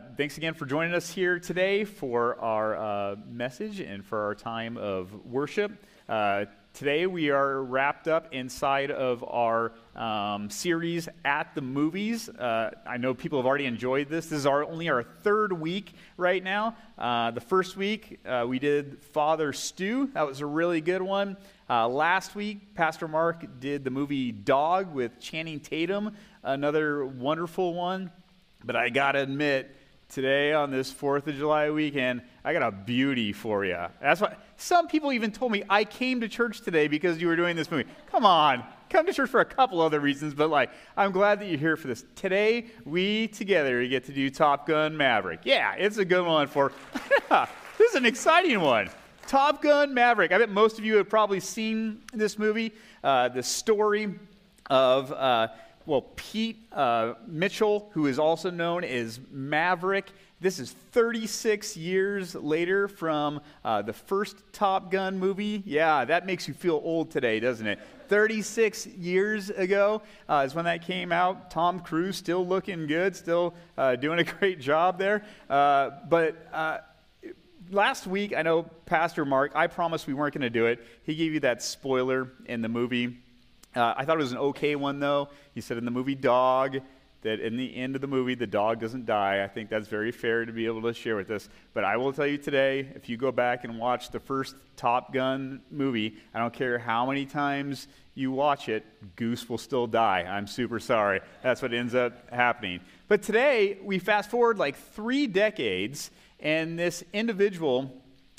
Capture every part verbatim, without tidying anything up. Uh, thanks again for joining us here today for our uh, message and for our time of worship. Uh, today we are wrapped up inside of our um, series At the Movies. Uh, I know people have already enjoyed this. This is our only our third week right now. Uh, the first week uh, we did Father Stu. That was a really good one. Uh, last week, Pastor Mark did the movie Dog with Channing Tatum, another wonderful one. But I gotta admit, today on this fourth of July weekend, I got a beauty for you. That's why some people even told me I came to church today because you were doing this movie. Come on, come to church for a couple other reasons, but like, I'm glad that you're here for this. Today, we together get to do Top Gun Maverick. Yeah, it's a good one for, yeah, this is an exciting one. Top Gun Maverick. I bet most of you have probably seen this movie, uh, the story of... Uh, Well, Pete uh, Mitchell, who is also known as Maverick. This is thirty-six years later from uh, the first Top Gun movie. Yeah, that makes you feel old today, doesn't it? thirty-six years ago uh, is when that came out. Tom Cruise still looking good, still uh, doing a great job there. Uh, but... Uh, Last week, I know Pastor Mark, I promised we weren't going to do it. He gave you that spoiler in the movie. Uh, I thought it was an okay one, though. He said in the movie Dog, that in the end of the movie, the dog doesn't die. I think that's very fair to be able to share with us. But I will tell you today, if you go back and watch the first Top Gun movie, I don't care how many times you watch it, Goose will still die. I'm super sorry. That's what ends up happening. But today, we fast forward like three decades, and this individual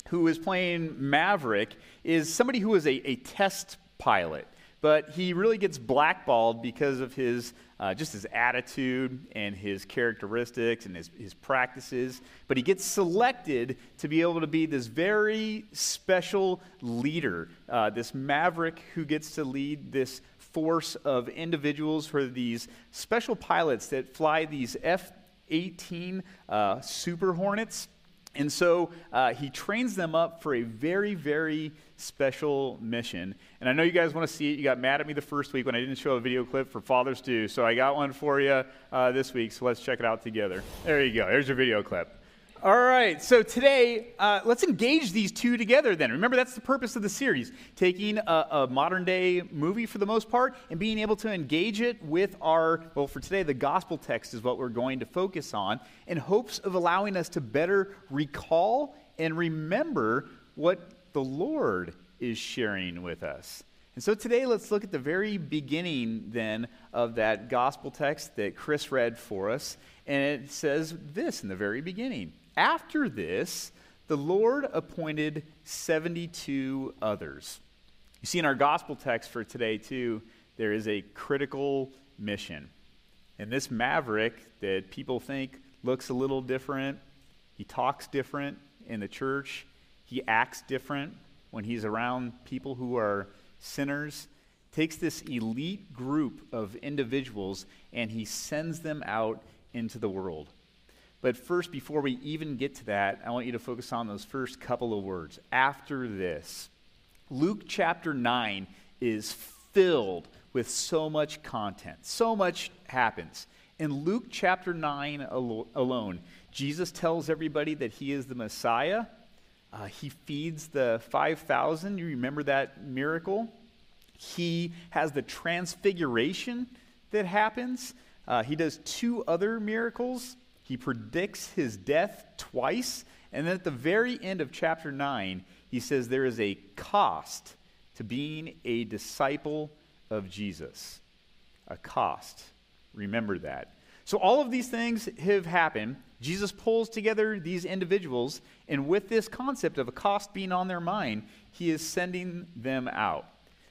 who is playing Maverick is somebody who is a, a test pilot, but he really gets blackballed because of his uh, just his attitude and his characteristics and his, his practices. But he gets selected to be able to be this very special leader, uh, this Maverick who gets to lead this force of individuals for these special pilots that fly these F eighteen uh, Super Hornets. And so uh, he trains them up for a very, very special mission. And I know you guys want to see it. You got mad at me the first week when I didn't show a video clip for Father Stu. So I got one for you uh, this week. So let's check it out together. There you go. There's your video clip. All right, so today, uh, let's engage these two together then. Remember, that's the purpose of the series, taking a, a modern-day movie for the most part and being able to engage it with our, well, for today, the gospel text is what we're going to focus on in hopes of allowing us to better recall and remember what the Lord is sharing with us. And so today, let's look at the very beginning then of that gospel text that Chris read for us, and it says this in the very beginning. After this, the Lord appointed seventy-two others. You see in our gospel text for today, too, there is a critical mission. And this Maverick that people think looks a little different, he talks different in the church, he acts different when he's around people who are sinners, takes this elite group of individuals and he sends them out into the world. But first, before we even get to that, I want you to focus on those first couple of words. After this, Luke chapter nine is filled with so much content. So much happens. In Luke chapter nine al- alone, Jesus tells everybody that he is the Messiah. Uh, he feeds the five thousand. You remember that miracle? He has the transfiguration that happens. Uh, he does two other miracles. He predicts his death twice. And then at the very end of chapter nine, he says there is a cost to being a disciple of Jesus. A cost. Remember that. So all of these things have happened. Jesus pulls together these individuals, and with this concept of a cost being on their mind, he is sending them out.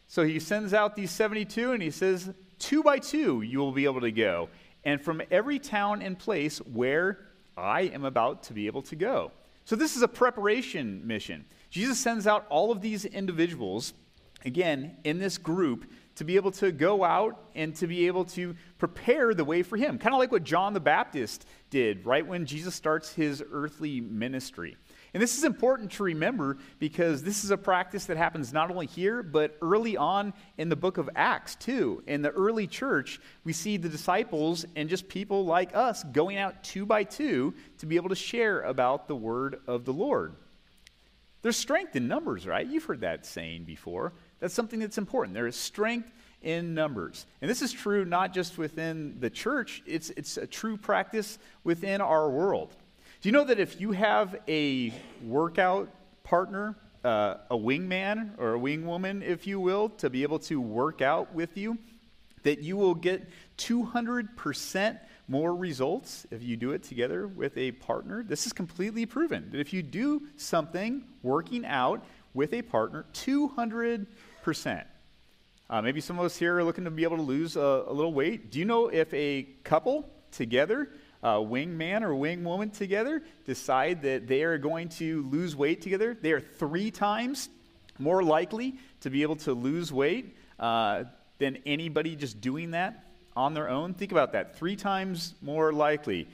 So he sends out these seventy-two, and he says, two by two you will be able to go, and from every town and place where I am about to be able to go. So this is a preparation mission. Jesus sends out all of these individuals, again, in this group, to be able to go out and to be able to prepare the way for him. Kind of like what John the Baptist did right when Jesus starts his earthly ministry. And this is important to remember because this is a practice that happens not only here, but early on in the book of Acts too. In the early church, we see the disciples and just people like us going out two by two to be able to share about the word of the Lord. There's strength in numbers, right? You've heard that saying before. That's something that's important. There is strength in numbers. And this is true not just within the church, it's it's a true practice within our world. Do you know that if you have a workout partner, uh, a wingman or a wingwoman, if you will, to be able to work out with you, that you will get two hundred percent more results if you do it together with a partner? This is completely proven, that if you do something, working out with a partner, two hundred percent. Uh, maybe some of us here are looking to be able to lose a, a little weight. Do you know if a couple together, a wingman or wingwoman together, decide that they are going to lose weight together, they are three times more likely to be able to lose weight uh, than anybody just doing that on their own? Think about that. Three times more likely.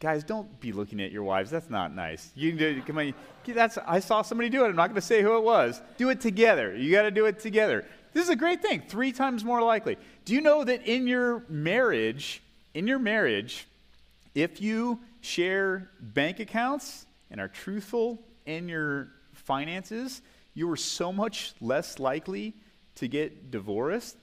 Guys, don't be looking at your wives. That's not nice. You can do it. Come on. That's, I saw somebody do it. I'm not going to say who it was. Do it together. You got to do it together. This is a great thing. Three times more likely. Do you know that in your marriage, in your marriage, if you share bank accounts and are truthful in your finances, you are so much less likely to get divorced?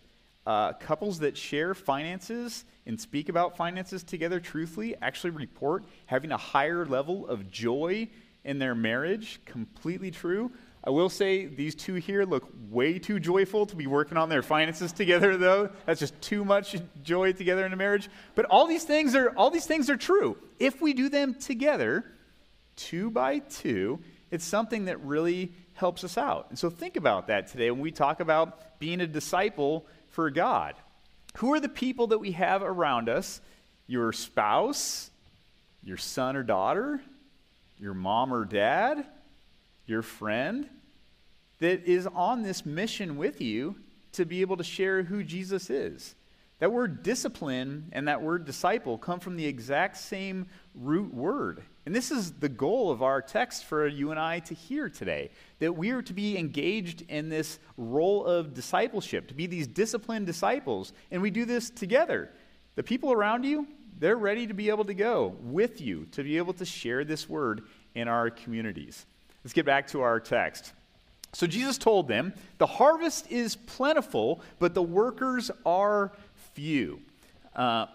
Uh, couples that share finances and speak about finances together truthfully actually report having a higher level of joy in their marriage. Completely true. I will say these two here look way too joyful to be working on their finances together, though. That's just too much joy together in a marriage. But all these things are all these things are true. If we do them together, two by two, it's something that really helps us out. And so think about that today when we talk about being a disciple for God. Who are the people that we have around us? Your spouse, your son or daughter, your mom or dad, your friend, that is on this mission with you to be able to share who Jesus is. That word discipline and that word disciple come from the exact same root word. And this is the goal of our text for you and I to hear today, that we are to be engaged in this role of discipleship, to be these disciplined disciples, and we do this together. The people around you, they're ready to be able to go with you, to be able to share this word in our communities. Let's get back to our text. So Jesus told them, the harvest is plentiful, but the workers are few. Uh,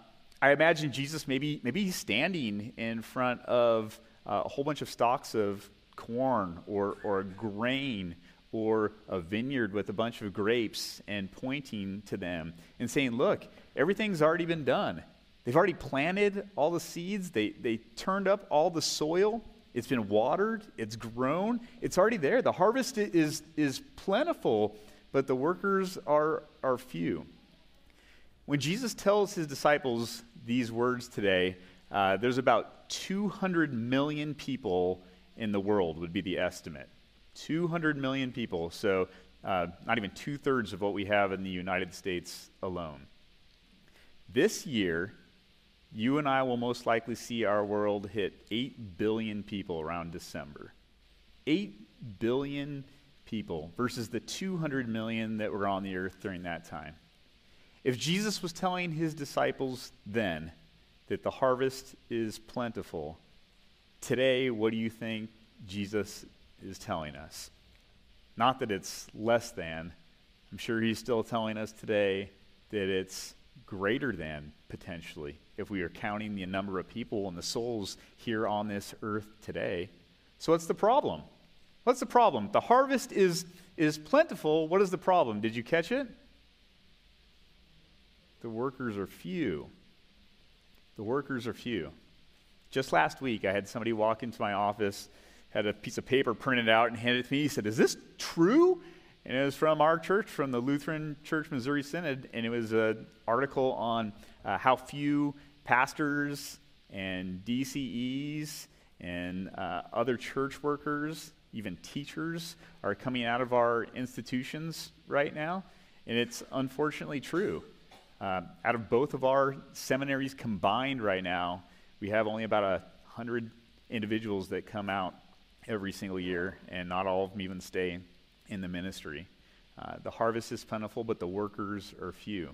I imagine Jesus maybe maybe he's standing in front of uh, a whole bunch of stalks of corn or, or grain or a vineyard with a bunch of grapes and pointing to them and saying, look, everything's already been done. They've already planted all the seeds. They they turned up all the soil. It's been watered. It's grown. It's already there. The harvest is is plentiful, but the workers are are few. When Jesus tells his disciples these words today, uh, there's about two hundred million people in the world would be the estimate. two hundred million people. So uh, not even two-thirds of what we have in the United States alone. This year, you and I will most likely see our world hit eight billion people around December. eight billion people versus the two hundred million that were on the earth during that time. If Jesus was telling his disciples then that the harvest is plentiful, today, what do you think Jesus is telling us? Not that it's less than. I'm sure he's still telling us today that it's greater than, potentially, if we are counting the number of people and the souls here on this earth today. So what's the problem? What's the problem? The harvest is, is plentiful. What is the problem? Did you catch it? The workers are few. The workers are few. Just last week, I had somebody walk into my office, had a piece of paper printed out and handed it to me. He said, is this true? And it was from our church, from the Lutheran Church, Missouri Synod, and it was an article on uh, how few pastors and D C Es and uh, other church workers, even teachers, are coming out of our institutions right now. And it's unfortunately true. Uh, out of both of our seminaries combined right now, we have only about one hundred individuals that come out every single year, and not all of them even stay in the ministry. Uh, the harvest is plentiful, but the workers are few.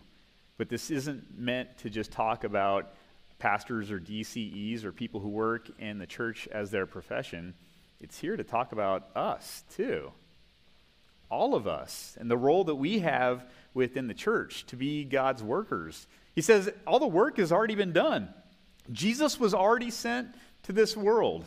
But this isn't meant to just talk about pastors or D C Es or people who work in the church as their profession. It's here to talk about us too. All of us, and the role that we have within the church to be God's workers. He says all the work has already been done. Jesus was already sent to this world.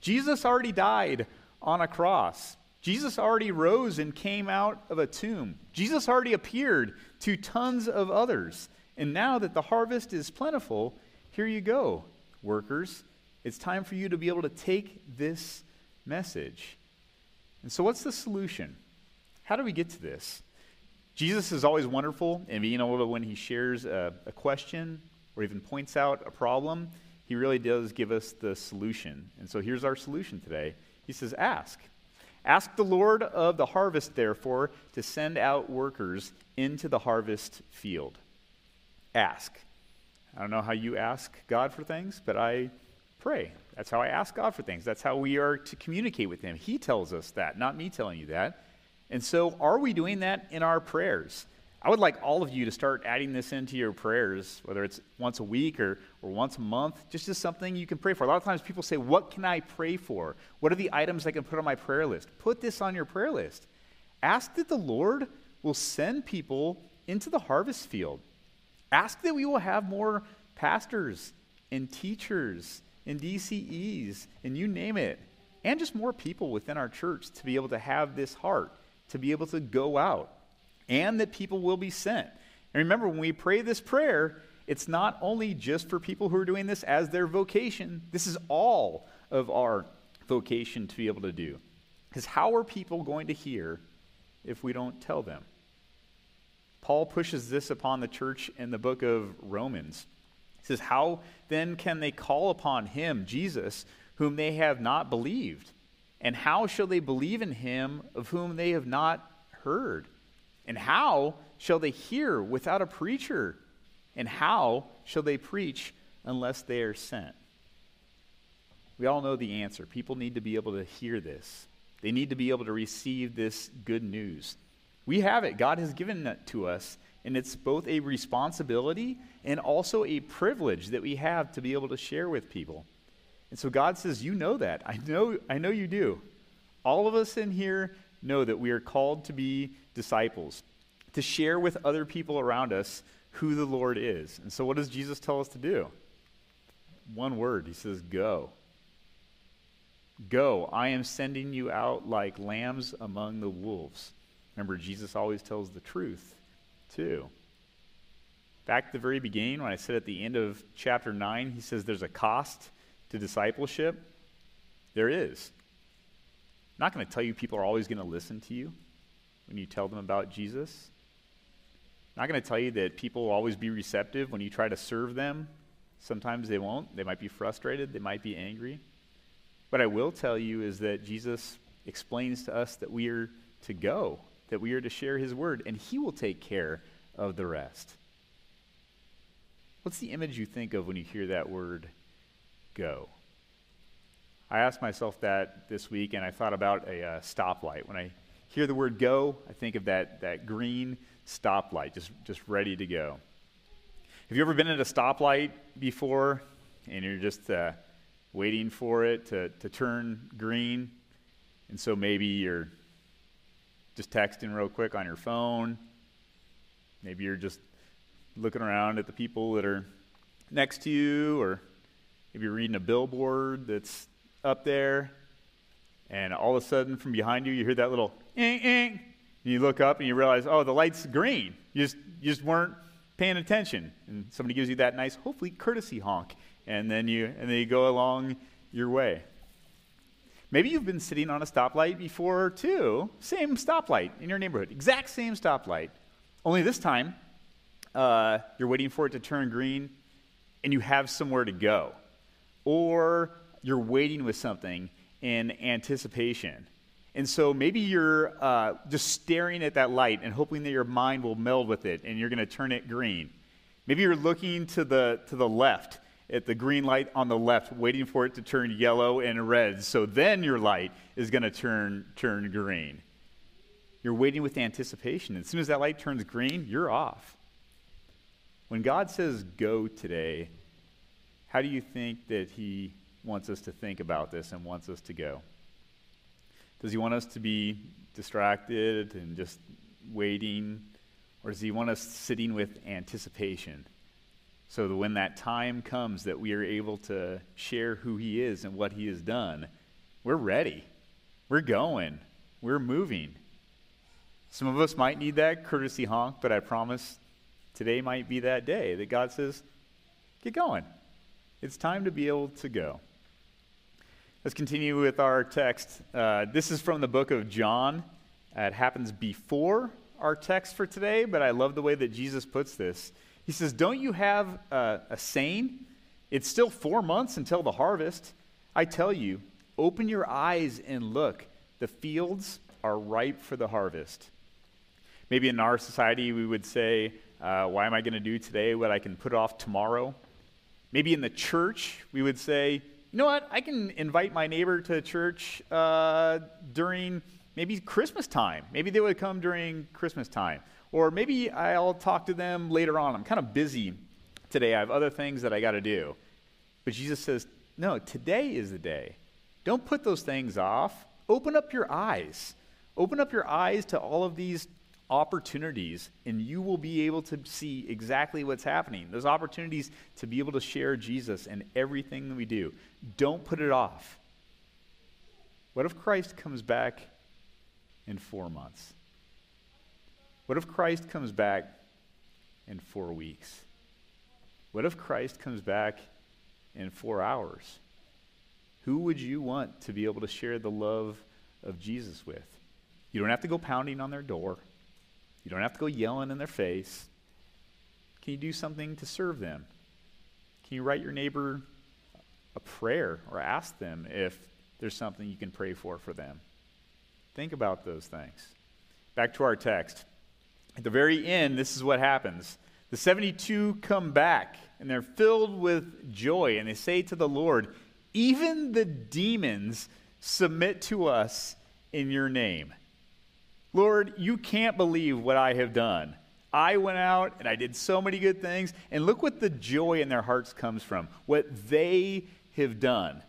Jesus already died on a cross. Jesus already rose and came out of a tomb. Jesus already appeared to tons of others. And now that the harvest is plentiful, here you go, workers. It's time for you to be able to take this message. And so what's the solution? How do we get to this? Jesus is always wonderful, and you know, when he shares a, a question or even points out a problem, he really does give us the solution. And so here's our solution today. He says, ask. Ask the Lord of the harvest, therefore, to send out workers into the harvest field. Ask. I don't know how you ask God for things, but I pray. That's how I ask God for things. That's how we are to communicate with him. He tells us that, not me telling you that. And so are we doing that in our prayers? I would like all of you to start adding this into your prayers, whether it's once a week or, or once a month, just as something you can pray for. A lot of times people say, what can I pray for? What are the items I can put on my prayer list? Put this on your prayer list. Ask that the Lord will send people into the harvest field. Ask that we will have more pastors and teachers and D C Es and you name it, and just more people within our church to be able to have this heart, to be able to go out, and that people will be sent. And remember, when we pray this prayer, it's not only just for people who are doing this as their vocation. This is all of our vocation to be able to do. Because how are people going to hear if we don't tell them? Paul pushes this upon the church in the book of Romans. He says, how then can they call upon him, Jesus, whom they have not believed? And how shall they believe in him of whom they have not heard? And how shall they hear without a preacher? And how shall they preach unless they are sent? We all know the answer. People need to be able to hear this. They need to be able to receive this good news. We have it. God has given it to us. And it's both a responsibility and also a privilege that we have to be able to share with people. And so God says, you know that. I know, I know you do. All of us in here know that we are called to be disciples, to share with other people around us who the Lord is. And so what does Jesus tell us to do? One word. He says, go. Go. I am sending you out like lambs among the wolves. Remember, Jesus always tells the truth, too. Back at the very beginning, when I said at the end of chapter nine, he says there's a cost to discipleship. There is. I'm not going to tell you people are always going to listen to you when you tell them about Jesus. I'm not going to tell you that people will always be receptive when you try to serve them. Sometimes they won't. They might be frustrated. They might be angry. What I will tell you is that Jesus explains to us that we are to go, that we are to share his word, and he will take care of the rest. What's the image you think of when you hear that word? Go. I asked myself that this week, and I thought about a uh, stoplight. When I hear the word go, I think of that, that green stoplight, just, just ready to go. Have you ever been at a stoplight before, and you're just uh, waiting for it to, to turn green? And so maybe you're just texting real quick on your phone. Maybe you're just looking around at the people that are next to you, or maybe you're reading a billboard that's up there, and all of a sudden from behind you, you hear that little ing, ing, and you look up and you realize, oh, the light's green. You just, you just weren't paying attention. And somebody gives you that nice, hopefully courtesy honk, and then you and then you go along your way. Maybe you've been sitting on a stoplight before too, same stoplight in your neighborhood, exact same stoplight, only this time uh, you're waiting for it to turn green and you have somewhere to go. Or you're waiting with something in anticipation. And so maybe you're uh, just staring at that light and hoping that your mind will meld with it and you're going to turn it green. Maybe you're looking to the to the left at the green light on the left, waiting for it to turn yellow and red. So then your light is going to turn turn green. You're waiting with anticipation. As soon as that light turns green, you're off. When God says go today, how do you think that he wants us to think about this and wants us to go? Does he want us to be distracted and just waiting? Or does he want us sitting with anticipation? So that when that time comes that we are able to share who he is and what he has done, we're ready. We're going. We're moving. Some of us might need that courtesy honk, but I promise today might be that day that God says, get going. It's time to be able to go. Let's continue with our text. Uh, this is from the book of John. Uh, it happens before our text for today, but I love the way that Jesus puts this. He says, don't you have uh, a saying? It's still four months until the harvest. I tell you, open your eyes and look. The fields are ripe for the harvest. Maybe in our society we would say, uh, why am I going to do today what I can put off tomorrow? Maybe in the church we would say, you know what, I can invite my neighbor to church uh, during maybe Christmas time. Maybe they would come during Christmas time. Or maybe I'll talk to them later on. I'm kind of busy today. I have other things that I got to do. But Jesus says, no, today is the day. Don't put those things off. Open up your eyes. Open up your eyes to all of these opportunities, and you will be able to see exactly what's happening. Those opportunities to be able to share Jesus in everything that we do. Don't put it off. What if Christ comes back in four months? What if Christ comes back in four weeks? What if Christ comes back in four hours? Who would you want to be able to share the love of Jesus with? You don't have to go pounding on their door. You don't have to go yelling in their face. Can you do something to serve them? Can you write your neighbor a prayer or ask them if there's something you can pray for for them? Think about those things. Back to our text. At the very end, this is what happens. The seventy-two come back, and they're filled with joy, and they say to the Lord, even the demons submit to us in your name. Lord, you can't believe what I have done. I went out, and I did so many good things, and look what the joy in their hearts comes from, what they have done.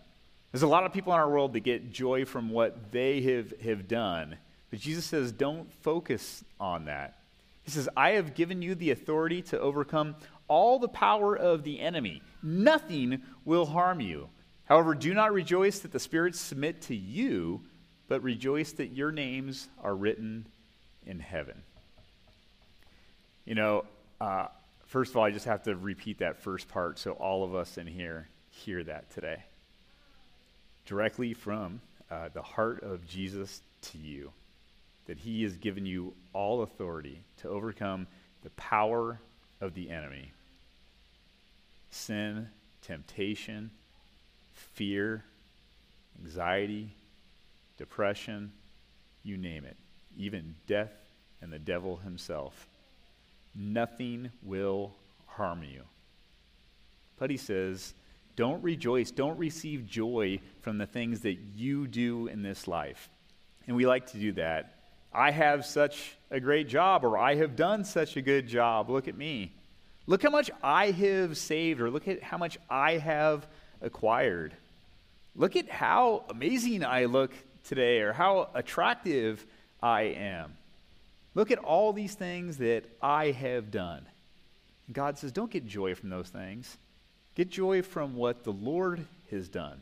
There's a lot of people in our world that get joy from what they have, have done, but Jesus says, don't focus on that. He says, I have given you the authority to overcome all the power of the enemy. Nothing will harm you. However, do not rejoice that the spirits submit to you, but rejoice that your names are written in heaven. You know, uh, first of all, I just have to repeat that first part so all of us in here hear that today. Directly from uh, the heart of Jesus to you. That he has given you all authority to overcome the power of the enemy. Sin, temptation, fear, anxiety, depression, you name it. Even death and the devil himself. Nothing will harm you. But he says, don't rejoice, don't receive joy from the things that you do in this life. And we like to do that. I have such a great job, or I have done such a good job. Look at me. Look how much I have saved, or look at how much I have acquired. Look at how amazing I look today, or how attractive I am. Look at all these things that I have done. And God says, don't get joy from those things. Get joy from what the Lord has done.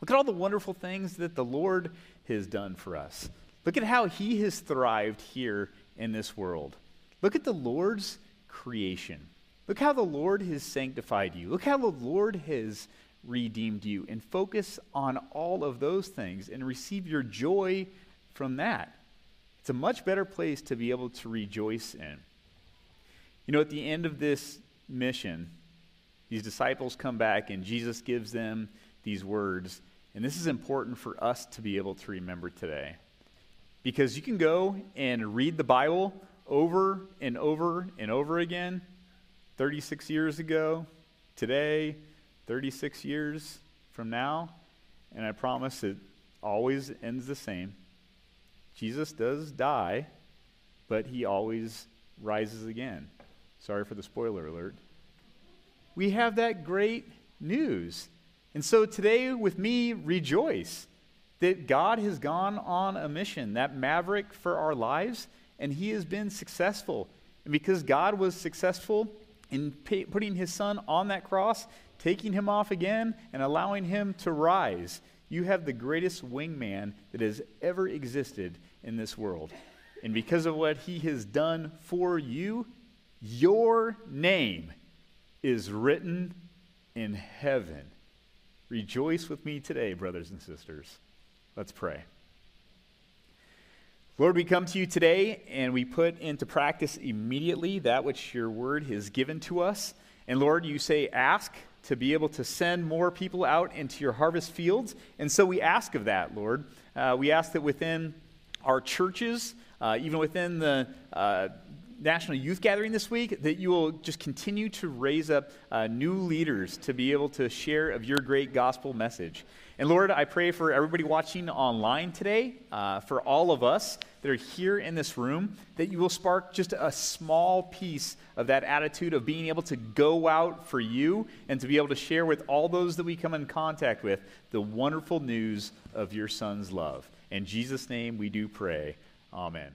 Look at all the wonderful things that the Lord has done for us. Look at how he has thrived here in this world. Look at the Lord's creation. Look how the Lord has sanctified you. Look how the Lord has redeemed you. And focus on all of those things and receive your joy from that. It's a much better place to be able to rejoice in. You know, at the end of this mission, these disciples come back and Jesus gives them these words. And this is important for us to be able to remember today. Because you can go and read the Bible over and over and over again, thirty-six years ago, today, thirty-six years from now, and I promise it always ends the same. Jesus does die, but he always rises again. Sorry for the spoiler alert. We have that great news. And so today with me, rejoice that God has gone on a mission, that maverick for our lives, and he has been successful. And because God was successful in pay, putting his son on that cross, taking him off again, and allowing him to rise, you have the greatest wingman that has ever existed in this world. And because of what he has done for you, your name is written in heaven. Rejoice with me today, brothers and sisters. Let's pray. Lord, we come to you today and we put into practice immediately that which your word has given to us. And Lord, you say, ask to be able to send more people out into your harvest fields. And so we ask of that, Lord. Uh, we ask that within our churches, uh, even within the uh, National Youth Gathering this week, that you will just continue to raise up uh, new leaders to be able to share of your great gospel message. And Lord, I pray for everybody watching online today, uh, for all of us that are here in this room, that you will spark just a small piece of that attitude of being able to go out for you and to be able to share with all those that we come in contact with the wonderful news of your son's love. In Jesus' name we do pray. Amen.